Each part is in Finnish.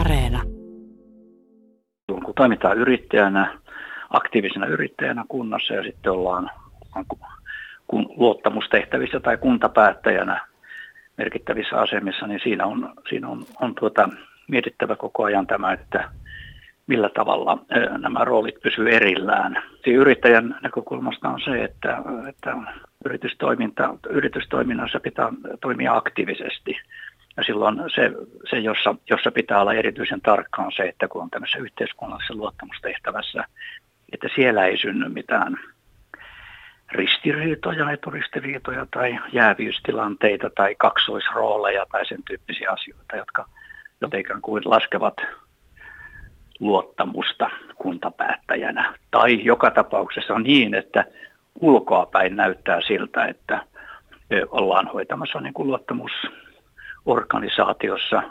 Areena. Kun toimitaan yrittäjänä, aktiivisena yrittäjänä kunnassa ja sitten ollaan luottamustehtävissä tai kuntapäättäjänä merkittävissä asemissa, niin siinä on mietittävä koko ajan tämä, että millä tavalla nämä roolit pysyvät erillään. Yrittäjän näkökulmasta on se, että yritystoiminnassa pitää toimia aktiivisesti. Ja silloin se jossa pitää olla erityisen tarkkaan se, että kun on tämmöisessä yhteiskunnallisessa luottamustehtävässä, että siellä ei synny mitään ristiriitoja, eturistiriitoja tai jäävyystilanteita tai kaksoisrooleja tai sen tyyppisiä asioita, jotka ikään kuin laskevat luottamusta kuntapäättäjänä. Tai joka tapauksessa on niin, että ulkoapäin näyttää siltä, että ollaan hoitamassa niin kuin luottamusorganisaatiossa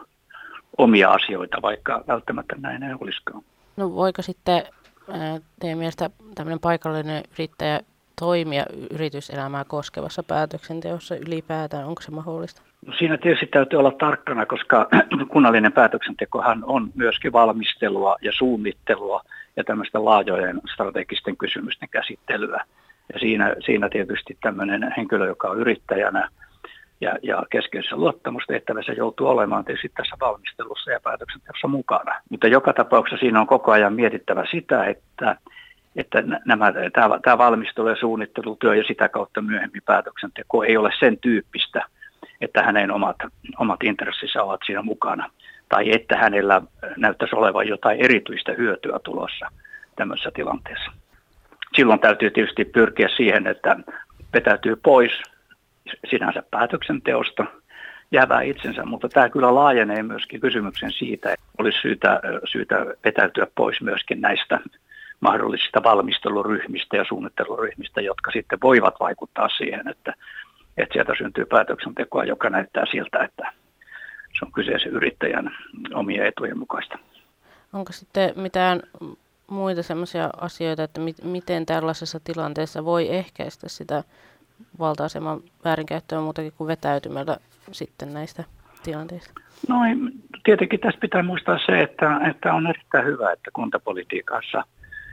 omia asioita, vaikka välttämättä näin ei olisikaan. No voiko sitten teidän mielestä tämmöinen paikallinen yrittäjä toimia yrityselämää koskevassa päätöksenteossa ylipäätään? Onko se mahdollista? No siinä tietysti täytyy olla tarkkana, koska kunnallinen päätöksentekohan on myöskin valmistelua ja suunnittelua ja tämmöistä laajojen strategisten kysymysten käsittelyä. Ja siinä tietysti tämmöinen henkilö, joka on yrittäjänä ja keskeisessä luottamustehtävässä joutuu olemaan tietysti tässä valmistelussa ja päätöksenteossa mukana. Mutta joka tapauksessa siinä on koko ajan mietittävä sitä, että tämä valmistelu ja suunnittelutyö ja sitä kautta myöhemmin päätöksenteko ei ole sen tyyppistä, että hänen omat intressinsä ovat siinä mukana, tai että hänellä näyttäisi olevan jotain erityistä hyötyä tulossa tämmöisessä tilanteessa. Silloin täytyy tietysti pyrkiä siihen, että vetäytyy pois sinänsä päätöksenteosta, jäävää itsensä, mutta tämä kyllä laajenee myöskin kysymyksen siitä, että olisi syytä vetäytyä pois myöskin näistä mahdollisista valmisteluryhmistä ja suunnitteluryhmistä, jotka sitten voivat vaikuttaa siihen, että sieltä syntyy päätöksentekoa, joka näyttää siltä, että se on kyseisen yrittäjän omien etujen mukaista. Onko sitten mitään muita sellaisia asioita, että miten tällaisessa tilanteessa voi ehkäistä sitä valta-aseman väärinkäyttöä muutakin kuin vetäytymällä sitten näistä tilanteista? No tietenkin tässä pitää muistaa se, että on erittäin hyvä, että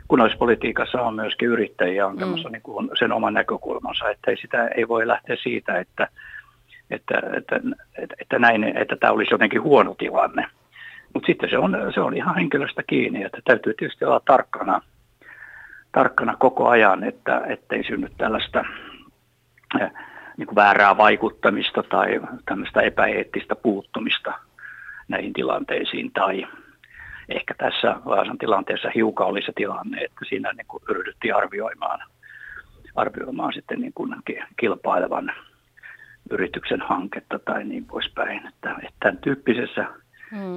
kunnallispolitiikassa on myöskin yrittäjiä on niin kuin sen oman näkökulmansa, että sitä ei voi lähteä siitä, että tämä olisi jotenkin huono tilanne. Mutta sitten se on ihan henkilöstä kiinni, että täytyy tietysti olla tarkkana koko ajan, että ei synny tällaista niin kuin väärää vaikuttamista tai tämmöistä epäeettistä puuttumista näihin tilanteisiin tai ehkä tässä Vaasan tilanteessa hiukan oli se tilanne, että siinä niin kuin ryhdyttiin arvioimaan sitten niin kuin kilpailevan yrityksen hanketta tai niin poispäin. Että tämän tyyppisessä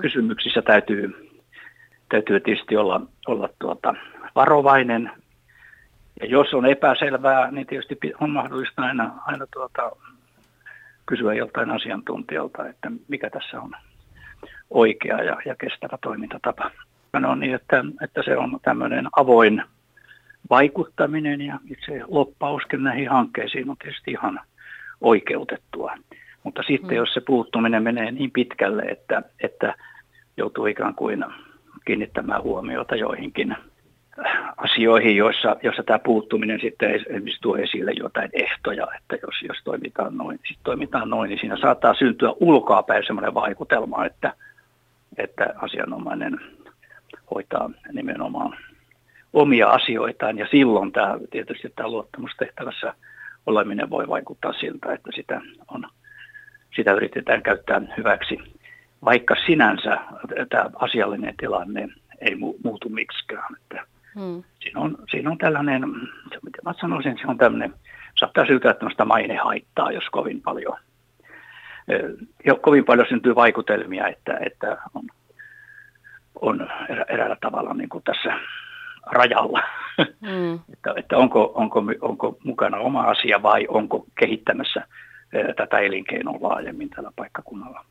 kysymyksissä täytyy tietysti olla varovainen. Ja jos on epäselvää, niin tietysti on mahdollista aina kysyä joltain asiantuntijalta, että mikä tässä on oikea ja kestävä toimintatapa. No niin, että se on tämmöinen avoin vaikuttaminen ja itse loppauskin näihin hankkeisiin on tietysti ihan oikeutettua. Mutta sitten jos se puuttuminen menee niin pitkälle, että joutuu ikään kuin kiinnittämään huomiota joihinkin asioihin, joissa tämä puuttuminen sitten esimerkiksi tuo esille jotain ehtoja, että jos toimitaan noin, niin siinä saattaa syntyä ulkoapäin sellainen vaikutelma, että asianomainen hoitaa nimenomaan omia asioitaan, ja silloin tietysti tämä luottamustehtävässä oleminen voi vaikuttaa siltä, että sitä yritetään käyttää hyväksi, vaikka sinänsä tämä asiallinen tilanne ei muutu miksikään. Siinä on tällainen, mitä mä sanoisin, se on tämmöinen, saattaa syytää tämmöistä mainehaittaa, jos kovin paljon syntyy vaikutelmia, että on eräällä tavalla niin kuin tässä rajalla, että onko mukana oma asia vai onko kehittämässä tätä elinkeinoa laajemmin tällä paikkakunnalla.